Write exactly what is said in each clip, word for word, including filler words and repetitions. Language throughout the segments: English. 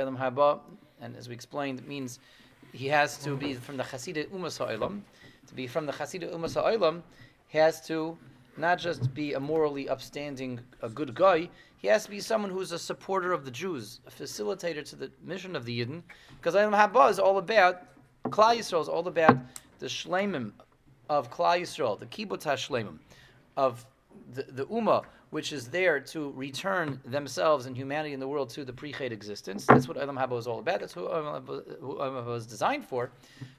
Olam Haba, and as we explained, it means he has to be from the Chasidei Umos Ha'olam. To be from the Chasidei Umos Ha'olam, he has to not just be a morally upstanding, a good guy, he has to be someone who's a supporter of the Jews, a facilitator to the mission of the Yidden, because Olam Haba is all about, Klal Yisrael is all about the Shleimim of Klal Yisrael, the Kibbutz Shleimim of the, the ummah, which is there to return themselves and humanity in the world to the pre-cheit existence. That's what Olam Haba is all about. That's who Olam Haba is designed for.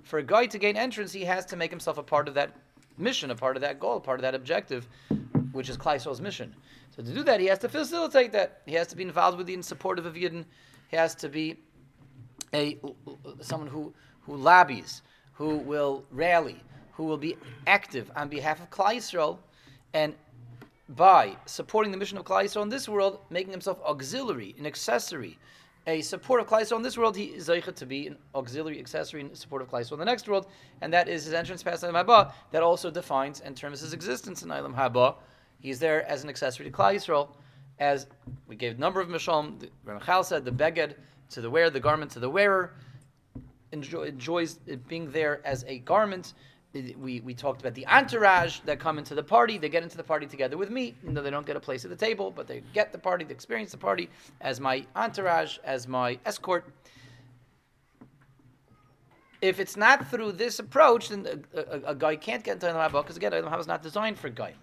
For a guy to gain entrance, he has to make himself a part of that mission, a part of that goal, a part of that objective, which is Kleisel's mission. So to do that, he has to facilitate that. He has to be involved with Eden, supportive of Eden. He has to be a someone who, who lobbies, who will rally, who will be active on behalf of Kleistro, and by supporting the mission of Klal Yisrael in this world, making himself auxiliary, an accessory, a support of Klal Yisrael in this world, he is zeicha to be an auxiliary, accessory, and support of Klal Yisrael in the next world, and that is his entrance past Olam Haba. That also defines and terms his existence in Olam Haba. He's there as an accessory to Klal Yisrael, as we gave a number of Mishalm. The Ramchal said, the beged to the wearer, the garment to the wearer, enjoy, enjoys it being there as a garment. We we talked about the entourage that come into the party. They get into the party together with me. You know, they don't get a place at the table, but they get the party, they experience the party as my entourage, as my escort. If it's not through this approach, then a, a, a guy can't get into Olam Haba, because again, Olam Haba is not designed for Goyim.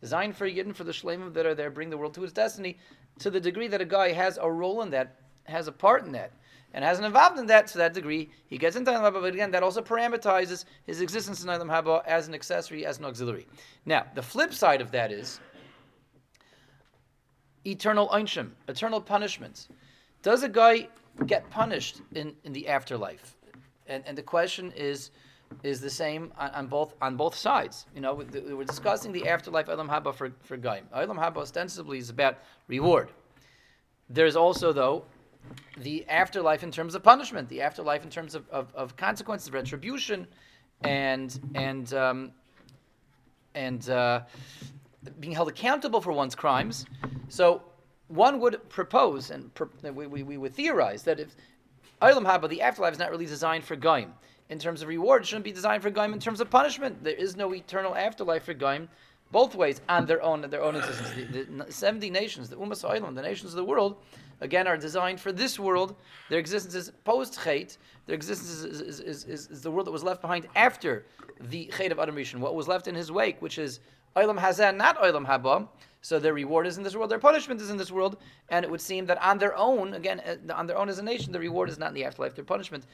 Designed for Yidden, for the Shleimim that are there, bring the world to its destiny. To the degree that a guy has a role in that, has a part in that, and hasn't involved in that to that degree, he gets into Olam Haba, but again, that also parameterizes his existence in Olam Haba as an accessory, as an auxiliary. Now, the flip side of that is eternal einshim, eternal punishments. Does a guy get punished in, in the afterlife? And and the question is is the same on, on both on both sides. You know, we were discussing the afterlife Olam Haba for for Goyim. Olam Haba ostensibly is about reward. There's also, though, the afterlife in terms of punishment, the afterlife in terms of, of, of consequences, retribution, and and um, and uh, being held accountable for one's crimes. So one would propose, and pro- we, we, we would theorize, that if Olam Haba, the afterlife, is not really designed for Goyim in terms of reward, it shouldn't be designed for Goyim in terms of punishment. There is no eternal afterlife for Goyim, both ways, on their own, their own existence. The, the seventy nations, the Ummah Sa'ilam, the nations of the world, again, are designed for this world. Their existence is post-cheit. Their existence is, is, is, is, is the world that was left behind after the cheit of Adam Rishon, what was left in his wake, which is Olam Hazeh, not Olam Haba. So their reward is in this world, their punishment is in this world, and it would seem that on their own, again, on their own as a nation, the reward is not in the afterlife. Their punishment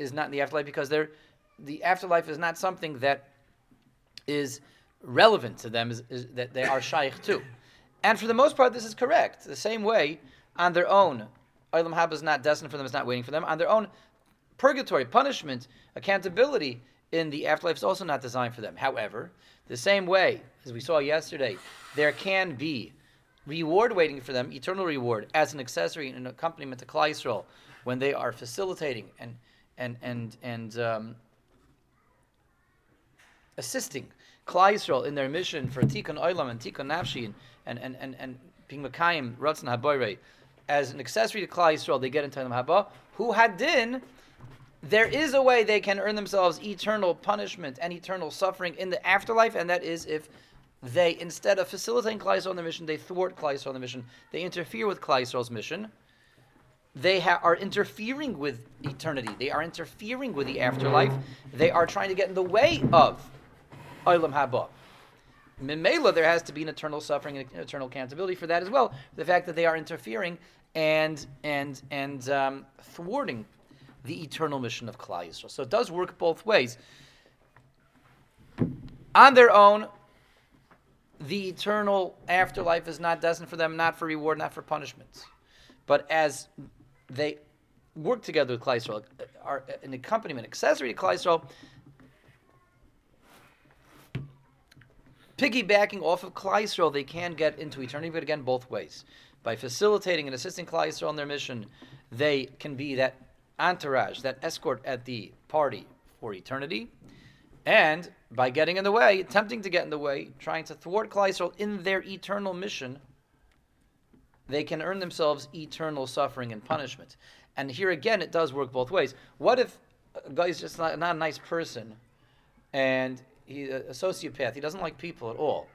is not in the afterlife, because their the afterlife is not something that is relevant to them, is, is that they are shaykh too. And for the most part, this is correct. The same way, on their own, Olam Haba is not destined for them, it's not waiting for them. On their own, purgatory, punishment, accountability in the afterlife is also not designed for them. However, the same way, as we saw yesterday, there can be reward waiting for them, eternal reward, as an accessory and an accompaniment to Klal Yisrael, when they are facilitating and and and and um, assisting Klal Yisrael in their mission for Tikkun Olam and Tikkun Nafshi and and and and being Makayim Ratzon Haboirei. As an accessory to Klal Yisrael, they get into Olam Haba. Hu hadin, there is a way they can earn themselves eternal punishment and eternal suffering in the afterlife, and that is if they, instead of facilitating Klal Yisrael on the mission, they thwart Klal Yisrael on the mission, they interfere with Klal Yisrael's mission. They ha- are interfering with eternity. They are interfering with the afterlife. They are trying to get in the way of Olam Haba. Mimela, there has to be an eternal suffering and eternal accountability for that as well. The fact that they are interfering and and and um, thwarting the eternal mission of Klal Yisrael. So it does work both ways. On their own, the eternal afterlife is not destined for them, not for reward, not for punishment. But as they work together with Klal Yisrael, are an accompaniment, accessory to Klal Yisrael, piggybacking off of Klal Yisrael, they can get into eternity, but again, both ways. By facilitating and assisting Klal Yisrael in their mission, they can be that entourage, that escort at the party for eternity. And by getting in the way, attempting to get in the way, trying to thwart Klal Yisrael in their eternal mission, they can earn themselves eternal suffering and punishment. And here again, it does work both ways. What if a guy is just not, not a nice person, and he's a sociopath? He doesn't like people at all,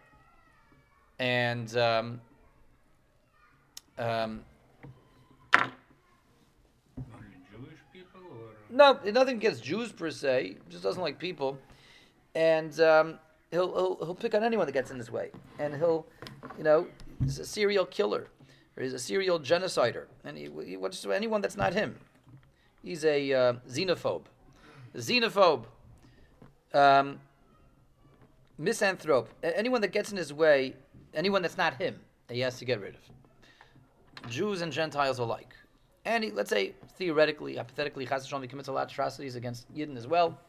and um, um, only Jewish people, or no, nothing against Jews per se. Just doesn't like people, and um, he'll, he'll he'll pick on anyone that gets in his way, and he'll, you know, he's a serial killer. Or he's a serial genocider, and he, he wants anyone that's not him. He's a uh, xenophobe, xenophobe, um, misanthrope. Anyone that gets in his way, anyone that's not him, he has to get rid of. Jews and Gentiles alike. And he, let's say theoretically, hypothetically, Chas V'Shalom, he commits a lot of atrocities against Yidden as well.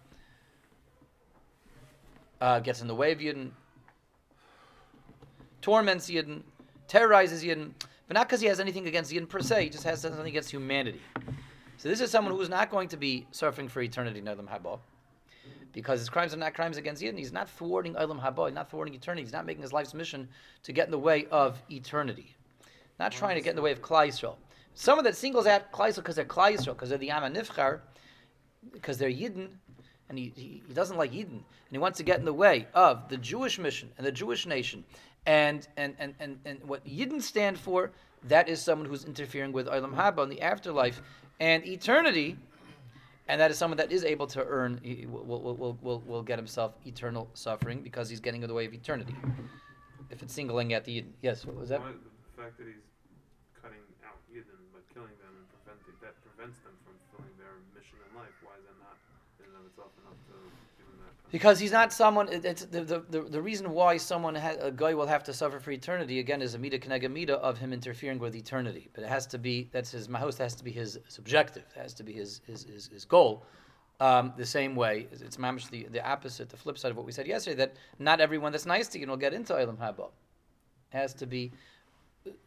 Uh, gets in the way of Yidden, torments Yidden, terrorizes Yidden. But not because he has anything against Yidden per se, he just has something against humanity. So this is someone who's not going to be suffering for eternity in Olam Haba, because his crimes are not crimes against Yidden. He's not thwarting Olam Haba, he's not thwarting eternity, he's not making his life's mission to get in the way of eternity. Not trying to get in the way of Klal Yisrael. Someone that singles out Klal Yisrael because they're Klal Yisrael, because they're the Am HaNifchar, because they're Yidden, and he, he, he doesn't like Yidden, and he wants to get in the way of the Jewish mission and the Jewish nation, And and, and, and and what Yidden stand for, that is someone who's interfering with Olam Haba in the afterlife and eternity, and that is someone that is able to earn, he will, will, will, will, will get himself eternal suffering because he's getting in the way of eternity. If it's singling out the Yidden. Yes, what was that? Well, the fact that he's cutting out Yidden but killing them and preventing, that prevents them from fulfilling their mission in life. Why is that not in and of itself enough to... Because he's not someone. It's the, the, the, the reason why someone ha, a guy will have to suffer for eternity again is a midah keneged midah of him interfering with eternity. But it has to be that's his mahos. That has to be his subjective. That has to be his his his, his goal. Um, the same way it's mamish the, the opposite, the flip side of what we said yesterday. That not everyone that's nice to you will get into Olam Haba. It has to be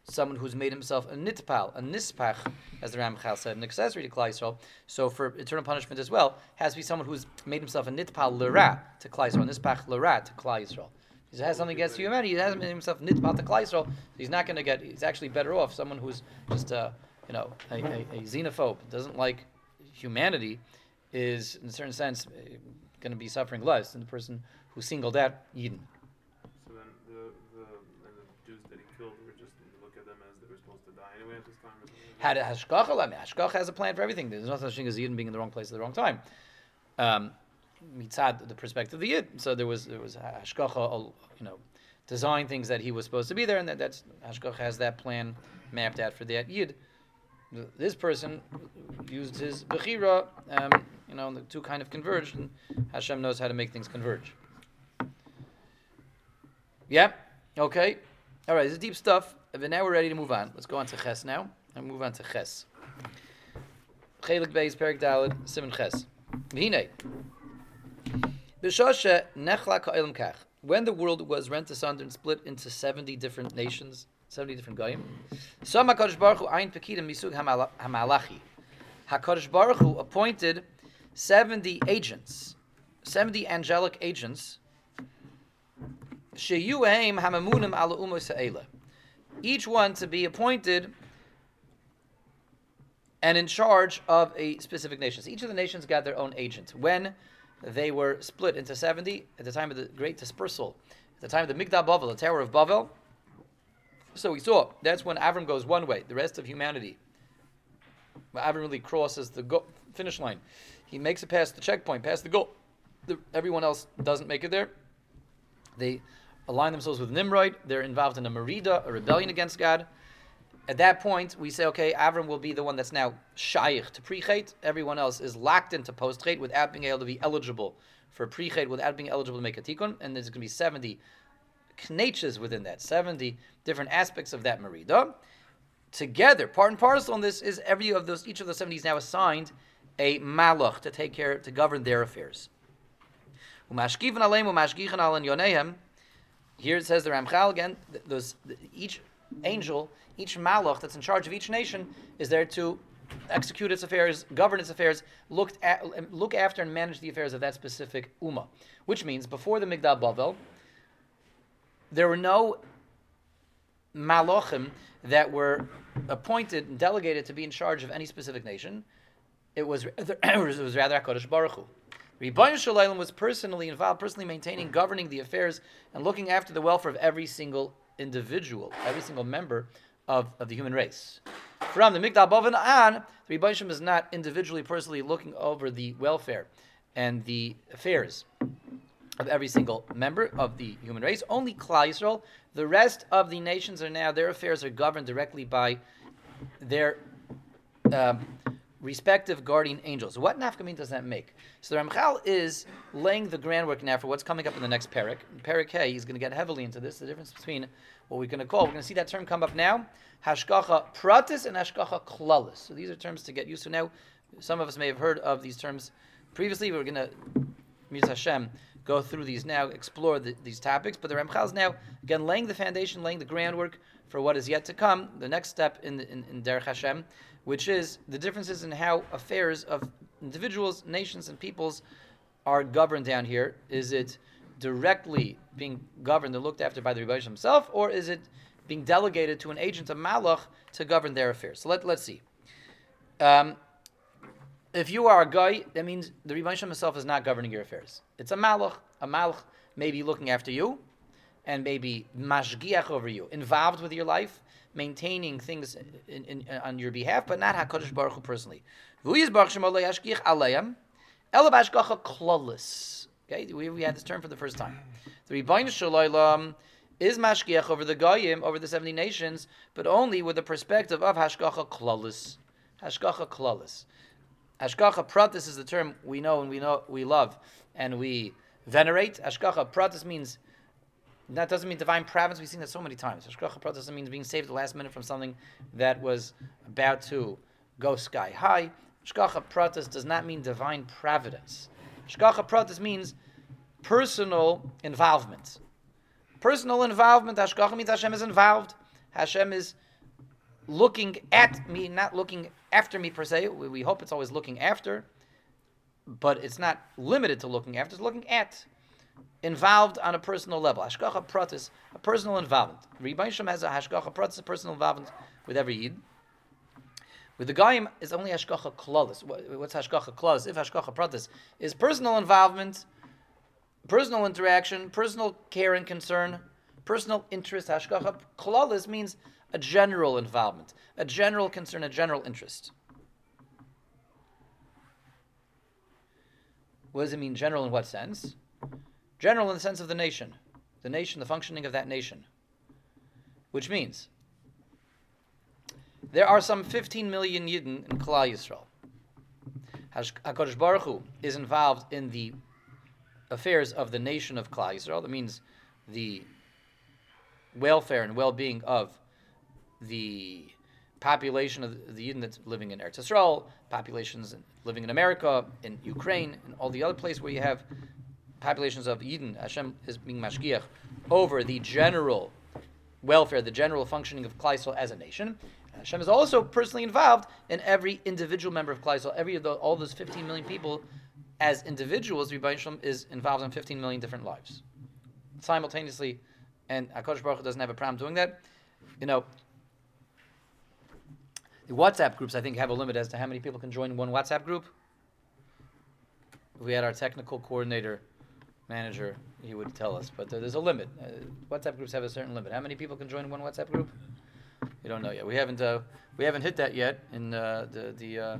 someone who's made himself a nitpal, a nispach, as the Ramchal said, an accessory to Klal Yisrael. So for eternal punishment as well, has to be someone who's made himself a nitpal l'ra to Klal Yisrael, a nispach l'ra to Klal Yisrael. He has something against humanity. He hasn't made himself nitpal to Klal Yisrael. So he's not going to get. He's actually better off someone who's just a, you know, a, a, a xenophobe, doesn't like humanity, is in a certain sense going to be suffering less than the person who singled out Eden. Had a Hashgacha, I mean, Hashgacha has a plan for everything. There's no such thing as Yidden being in the wrong place at the wrong time. Um, Mitzad, the perspective of the Yid. So there was there was Hashgacha, you know, design things that he was supposed to be there, and that, that's Hashgacha has that plan mapped out for that Yid. This person used his Bechira, um, you know, and the two kind of converged, and Hashem knows how to make things converge. Yeah? Okay. All right, this is deep stuff. But now we're ready to move on. Let's go on to Ches now. And move on to Ches. Chelik Beis Perik Daled Siman Ches. V'hinei. B'shoshe nechlak ha'olam kach. When the world was rent asunder and split into seventy different nations, seventy different goyim, Sam HaKadosh Baruch Hu ayin pekidim misug hamalachi. HaKadosh Baruch Hu appointed seventy agents, seventy angelic agents. Sheyu heim hamamunim ala umos ha'olam. Each one to be appointed and in charge of a specific nation. So each of the nations got their own agent. When they were split into seventy, at the time of the great dispersal, at the time of the Migdal Bavel, the Tower of Bavel, so we saw, that's when Avram goes one way, the rest of humanity. When Avram really crosses the go- finish line. He makes it past the checkpoint, past the goal. The, everyone else doesn't make it there. They align themselves with Nimrod. They're involved in a Merida, a rebellion against God. At that point, we say, okay, Avram will be the one that's now shaykh to pre-cheit. Everyone else is locked into post-cheit without being able to be eligible for pre-cheit, without being eligible to make a tikkun. And there's going to be seventy kneiches within that, seventy different aspects of that merida. Together, part and parcel on this is every of those, each of those seventy is now assigned a malach to take care, to govern their affairs. Umashgivan aleim, umashgichan alen yonehem. Here it says the Ramchal again, those, each angel, each malach that's in charge of each nation is there to execute its affairs, govern its affairs, look at, look after and manage the affairs of that specific ummah. Which means, before the Migdal Bavel, there were no malachim that were appointed and delegated to be in charge of any specific nation. It was rather, it was rather HaKadosh Baruch Hu. Ribbono Shel Olam was personally involved, personally maintaining, governing the affairs, and looking after the welfare of every single individual, every single member of, of the human race. From the Migdal Bavel on, the Ribbono Shel Olam is not individually, personally looking over the welfare and the affairs of every single member of the human race. Only Klal Yisrael. The rest of the nations are now, their affairs are governed directly by their um, respective guardian angels. What nafka min does that make? So the Ramchal is laying the groundwork now for what's coming up in the next parak. In parak Hay, he's going to get heavily into this, the difference between what we're going to call, we're going to see that term come up now, Hashgacha Pratis and Hashgacha Klalis. So these are terms to get used to now. Some of us may have heard of these terms previously, but we're going to, Miz Hashem, go through these now, explore the, these topics. But the Ramchal is now, again, laying the foundation, laying the groundwork for what is yet to come, the next step in, the, in, in Derech Hashem, which is the differences in how affairs of individuals, nations, and peoples are governed down here. Is it directly being governed and looked after by the Ribbono Shel Olam himself, or is it being delegated to an agent, a malach, to govern their affairs? So let, let's see. Um, If you are a guy, that means the Ribbono Shel Olam himself is not governing your affairs. It's a malach. A malach may be looking after you, and maybe mashgiach over you, involved with your life, maintaining things in, in, on your behalf, but not HaKadosh Baruch Hu personally. Okay, we, we had this term for the first time. The Ribbono Shel Olam is mashgiach over the Goyim, over the seventy nations, but only with the perspective of Hashgacha Klalis. Hashgacha Klalis. Hashgacha Pratis is the term we know and we know we love and we venerate. Hashgacha Pratis means, that doesn't mean divine providence. We've seen that so many times. Hashgacha Pratis means being saved at the last minute from something that was about to go sky high. Hashgacha Pratis does not mean divine providence. Hashgacha Pratis means personal involvement. Personal involvement. Hashgacha means Hashem is involved. Hashem is looking at me, not looking after me per se. We, we hope it's always looking after, but it's not limited to looking after. It's looking at, involved on a personal level. Hashgacha Pratis, a personal involvement. Ribbono Shel Olam has a Hashgacha Pratis, a personal involvement with every Yid. With the Goyim, it's only Hashgacha Klalis. What's Hashgacha Klalis? If Hashgacha Pratis is personal involvement, personal interaction, personal care and concern, personal interest. Hashgacha Klalis means a general involvement, a general concern, a general interest. What does it mean, general in what sense? General in the sense of the nation, the nation, the functioning of that nation. Which means, there are some fifteen million Yidden in Klal Yisrael. HaKadosh Baruch Hu is involved in the affairs of the nation of Klal Yisrael. That means the welfare and well-being of the population of the Yidden that's living in Eretz Yisrael, populations living in America, in Ukraine, and all the other places where you have populations of Yidden. Hashem is being mashgiach over the general welfare, the general functioning of Kleistel as a nation. And Hashem is also personally involved in every individual member of Kleistel. Every of the, all those fifteen million people, as individuals, Ribbono Shel Olam is involved in fifteen million different lives simultaneously, and HaKadosh Baruch Hu doesn't have a problem doing that. You know. The WhatsApp groups, I think, have a limit as to how many people can join one WhatsApp group. If we had our technical coordinator, manager, he would tell us. But there's a limit. Uh, WhatsApp groups have a certain limit. How many people can join one WhatsApp group? We don't know yet. We haven't uh, we haven't hit that yet in uh, the the uh,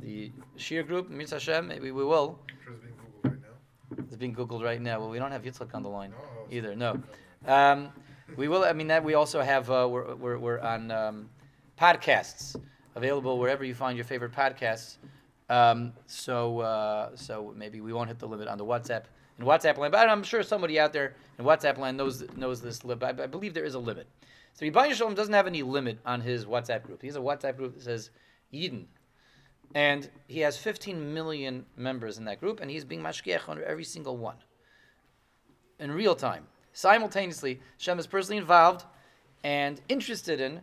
the Shir group. Mitz Hashem, maybe we will. It's being Googled right now. It's being Googled right now. Well, we don't have Yitzchak on the line no, either. No, um, we will. I mean, that we also have. Uh, we're, we're we're on. Um, Podcasts available wherever you find your favorite podcasts. Um, so, uh, so maybe we won't hit the limit on the WhatsApp in WhatsApp land, but I'm sure somebody out there in WhatsApp land knows knows this limit. I, I believe there is a limit. So Ribbono Shel Olam doesn't have any limit on his WhatsApp group. He has a WhatsApp group that says Eden, and he has fifteen million members in that group, and he's being mashgiach under every single one in real time, simultaneously. Hashem is personally involved and interested in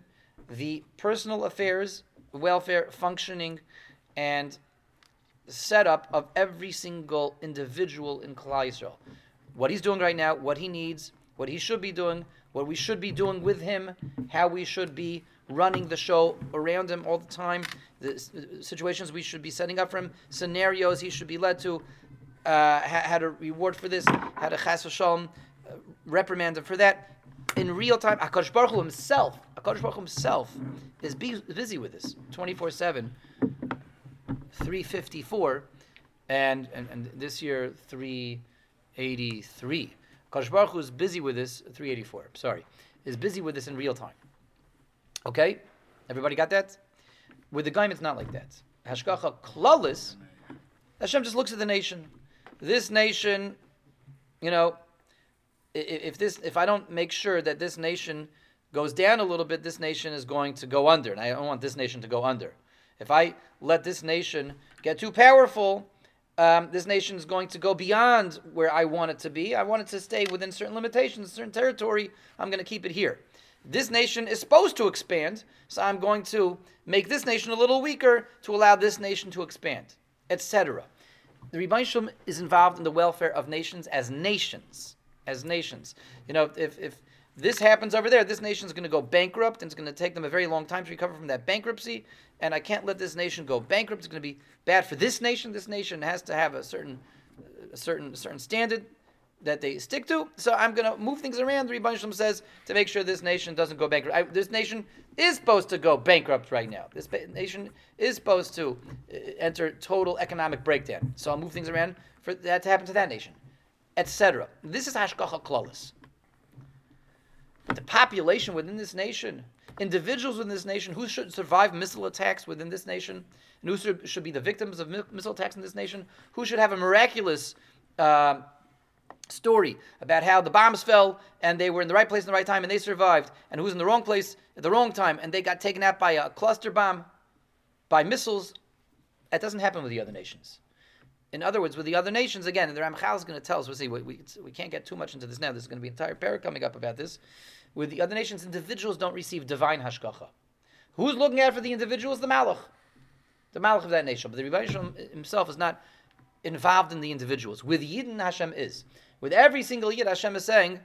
the personal affairs, welfare, functioning, and setup of every single individual in Klal Yisrael. What he's doing right now, what he needs, what he should be doing, what we should be doing with him, how we should be running the show around him all the time, the s- situations we should be setting up for him, scenarios he should be led to, uh, how to reward for this, how to chas v'shalom uh, reprimand him for that. In real time, HaKadosh Baruch Hu himself, HaKadosh Baruch Hu himself is be- busy with this twenty-four seven, three fifty-four, and, and, and this year, three eighty-three. HaKadosh Baruch Hu is busy with this, three eighty-four, sorry, is busy with this in real time. Okay? Everybody got that? With the Goyim, it's not like that. Hashgacha Klalis, Hashem just looks at the nation. This nation, you know, if this, if I don't make sure that this nation goes down a little bit, this nation is going to go under, and I don't want this nation to go under. If I let this nation get too powerful, um, this nation is going to go beyond where I want it to be. I want it to stay within certain limitations, certain territory. I'm going to keep it here. This nation is supposed to expand, so I'm going to make this nation a little weaker to allow this nation to expand, et cetera. The Ribbono Shel Olam is involved in the welfare of nations as nations. As nations. You know, if, if this happens over there, this nation is going to go bankrupt, and it's going to take them a very long time to recover from that bankruptcy, and I can't let this nation go bankrupt. It's going to be bad for this nation. This nation has to have a certain a certain, a certain standard that they stick to, so I'm going to move things around, the Ribbono Shel Olam says, to make sure this nation doesn't go bankrupt. I, this nation is supposed to go bankrupt right now. This ba- nation is supposed to uh, enter total economic breakdown, so I'll move things around for that to happen to that nation, et cetera. This is Hashgacha Klalis. The population within this nation, individuals within this nation, who should survive missile attacks within this nation, and who should be the victims of missile attacks in this nation, who should have a miraculous uh, story about how the bombs fell and they were in the right place in the right time and they survived, and who's in the wrong place at the wrong time and they got taken out by a cluster bomb, by missiles. That doesn't happen with the other nations. In other words, with the other nations, again, and the Ramchal is going to tell us, we'll see, we, we, we can't get too much into this now, there's going to be an entire parak coming up about this. With the other nations, individuals don't receive divine hashgacha. Who's looking out for the individuals? The malach. The malach of that nation. But the Ribbono Shel Olam himself is not involved in the individuals. With Yidden, Hashem is. With every single Yid, Hashem is saying,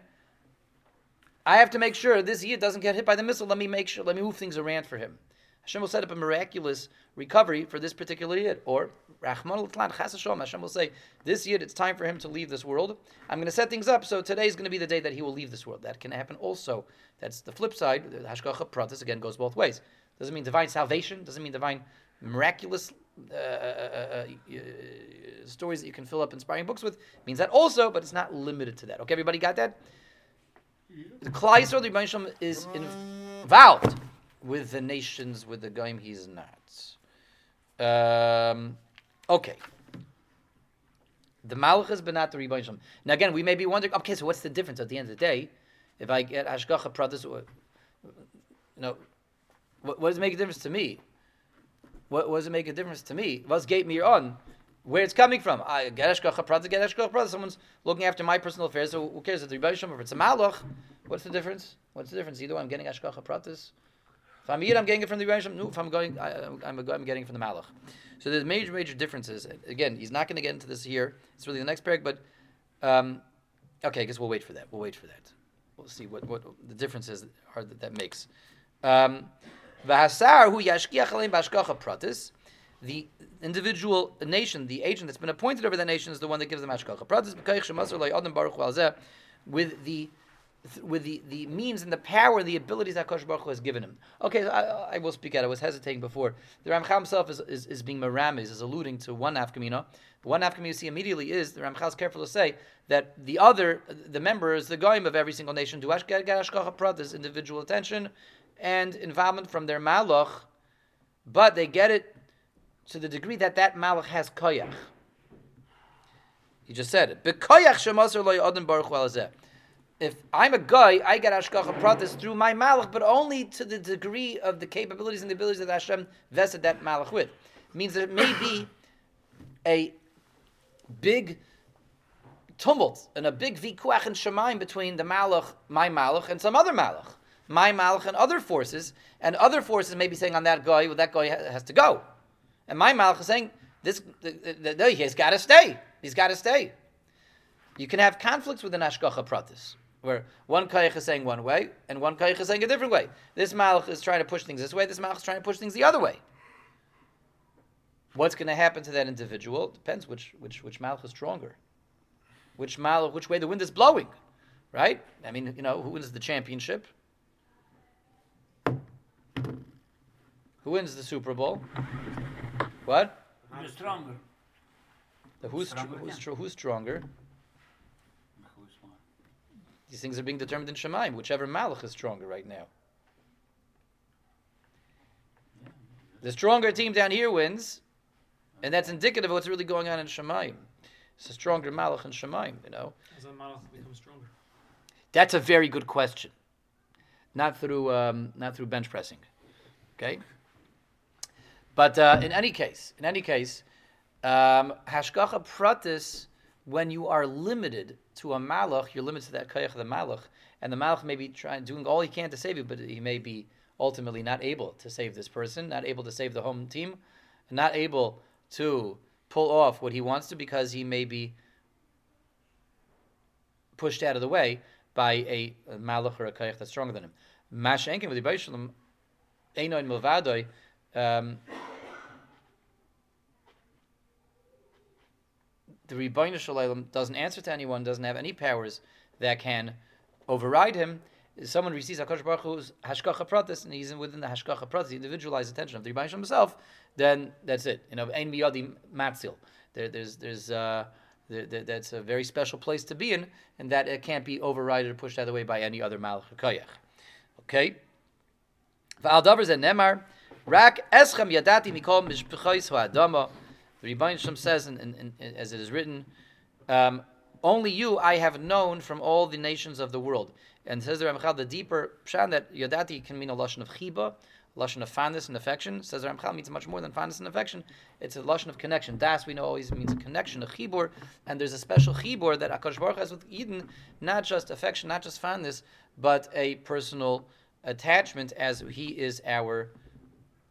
I have to make sure this Yid doesn't get hit by the missile, let me make sure, let me move things around for him. Hashem will set up a miraculous recovery for this particular Yid. Or, Rachman al-Tlan, Chas Hashem, Hashem will say, this Yid, it's time for him to leave this world. I'm going to set things up, so today is going to be the day that he will leave this world. That can happen also. That's the flip side. The Hashgacha Pratis, again, goes both ways. Doesn't mean divine salvation. Doesn't mean divine miraculous uh, uh, uh, stories that you can fill up inspiring books with. It means that also, but it's not limited to that. Okay, everybody got that? The Kleistro, the Ribbono Shel Olam, is involved. With the nations, with the Goyim, he's not. Um, okay. The Malach is but not the Ribbono Shel Olam. Now again, we may be wondering, okay, so what's the difference at the end of the day? If I get Hashgacha Pratis, you know, what, what does it make a difference to me? What, what does it make a difference to me? What's gate me on? Where it's coming from? I get Hashgacha Pratis, get Hashgacha Pratis. Someone's looking after my personal affairs, so who cares if the Ribbono Shel Olam, if it's a Malach, what's the difference? What's the difference? Either way, I'm getting Hashgacha Pratis. If I'm Yid, I'm getting it from the Ribbono Shel Olam. No, if I'm going, I, I'm, I'm getting it from the Malach. So there's major, major differences. Again, he's not going to get into this here. It's really the next parak, but um, okay, I guess we'll wait for that. We'll wait for that. We'll see what, what the differences are that that makes. Um, the individual nation, the agent that's been appointed over that nation, is the one that gives them Hashgacha Pratis. With the with the, the means and the power and the abilities that HaKadosh Baruch Hu has given him. Okay, so I, I will speak out. I was hesitating before. The Ramchal himself is, is, is being meramiz, is alluding to one nafkamina. The one nafkamina you see immediately is, the Ramchal is careful to say, that the other, the members, the goyim of every single nation, do get Hashgacha Pratis, individual attention and involvement from their malach, but they get it to the degree that that malach has koyach. He just said it. B'koyach shemasar lo ya'odin baruch hu al hazeh. If I'm a guy, I get Hashgacha Pratis through my malach, but only to the degree of the capabilities and the abilities that Hashem vested that malach with. It means that it may be a big tumult and a big vikuach and shamayim between the malach, my malach, and some other malach. My malach and other forces, and other forces may be saying on that guy, well, that guy has to go. And my malach is saying, this, the, the, the, he's got to stay. He's got to stay. You can have conflicts within Hashgacha Pratis. where one Koyach is saying one way, and one Koyach is saying a different way. This malach is trying to push things this way, this malach is trying to push things the other way. What's going to happen to that individual depends which which which malach is stronger, which malach, which way the wind is blowing, right? I mean, you know, who wins the championship? Who wins the Super Bowl? What? Who's stronger? The who's stronger? Who's, tr- who's stronger? These things are being determined in shamayim, whichever malach is stronger right now. The stronger team down here wins, and that's indicative of what's really going on in shamayim. It's a stronger malach in shamayim, you know. Does that malach become stronger? That's a very good question. Not through um, not through bench pressing, okay. But uh, in any case, in any case, um, Hashgacha Pratis, when you are limited to a malach, you're limited to that koyach of the malach, and the malach may be trying, doing all he can to save you, but he may be ultimately not able to save this person, not able to save the home team, not able to pull off what he wants to because he may be pushed out of the way by a, a malach or a koyach that's stronger than him. Mashenkin with the Beishalom, Einoin Milvadoi. Um, the Ribbono Shel Olam doesn't answer to anyone, doesn't have any powers that can override him. Someone receives HaKadosh Baruch Hu's Hashgacha Pratis, and he's within the Hashgacha Pratis, the individualized attention of the Ribbono Shel Olam himself, then that's it. You know, Ein Miyadi Matzil. There, there's, there's, uh, there, there, that's a very special place to be in, and that it can't be overridden or pushed out of the way by any other Malach or Koyach. Okay? V'al Davar Zeh Nemar. Rak eschem yadati mikol mishpichos ha'adama. The Ribbono Shel Olam says, in, in, in, as it is written, um, only you I have known from all the nations of the world. And says the Ramchal, the deeper pshan that yadati can mean a lashon of chiba, lashon of fondness and affection. Says the Ramchal means much more than fondness and affection. It's a lashon of connection. Das we know always means a connection, a chibur, and there's a special chibur that HaKadosh Baruch Hu has with Eden, not just affection, not just fondness, but a personal attachment, as he is our,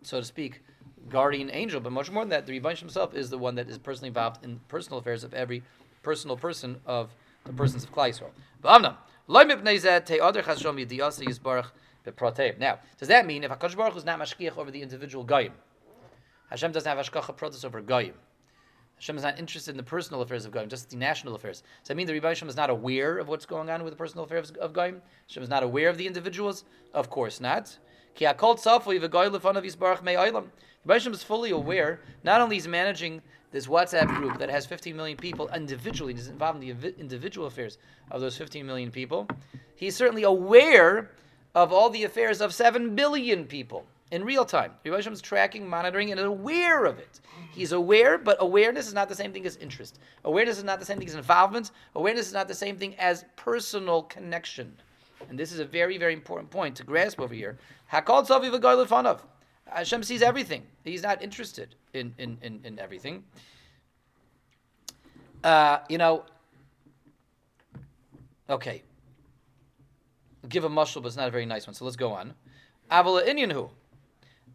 so to speak, guardian angel, but much more than that, the Ribbono Shel Olam himself is the one that is personally involved in personal affairs of every personal person of the persons of Kleistro. Now, does that mean if HaKadosh Baruch Hu is not Mashgiach over the individual Goyim, Hashem doesn't have Hashgacha Pratis over Goyim, Hashem is not interested in the personal affairs of Goyim, just the national affairs. Does that mean the Ribbono Shel Olam is not aware of what's going on with the personal affairs of Goyim? Hashem is not aware of the individuals? Of course not. The Ribbono Shel Olam is fully aware. Not only is managing this WhatsApp group that has fifteen million people individually, he's involved in the individual affairs of those fifteen million people, he's certainly aware of all the affairs of seven billion people in real time. Ribbono Shel Olam is tracking, monitoring, and aware of it. He's aware, but awareness is not the same thing as interest. Awareness is not the same thing as involvement. Awareness is not the same thing as personal connection. And this is a very, very important point to grasp over here. Hakol Tzavi v'Goy Lefanov. Hashem sees everything. He's not interested in in, in, in everything. Uh, you know, okay. I'll give a mushel, but it's not a very nice one, so let's go on. Avala Inyanhu.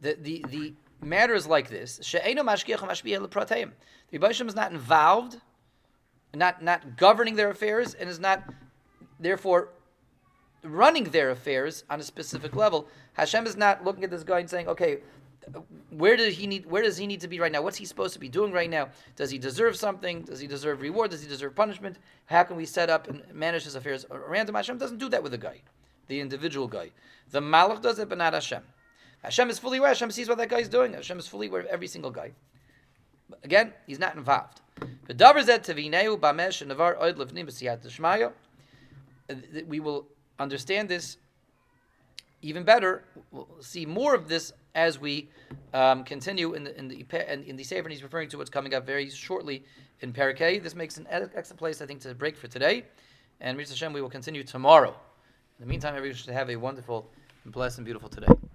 The the the matter is like this. She'eino mashgiach mashpia leprateim. The Ribbono Shel Olam is not involved, not not governing their affairs, and is not therefore running their affairs on a specific level. Hashem is not looking at this guy and saying, okay, where does he need where does he need to be right now? What's he supposed to be doing right now? Does he deserve something? Does he deserve reward? Does he deserve punishment? How can we set up and manage his affairs around him? Hashem doesn't do that with the guy, the individual guy. The malach does it, but not Hashem. Hashem is fully aware. Hashem sees what that guy is doing. Hashem is fully aware of every single guy. But again, he's not involved. We will understand this even better. We'll see more of this as we um, continue in the in the in, in the Sefer, and he's referring to what's coming up very shortly in Parak Hey. This makes an excellent place, I think, to break for today. And Mitzvah Hashem, we will continue tomorrow. In the meantime, everyone should have a wonderful and blessed and beautiful today.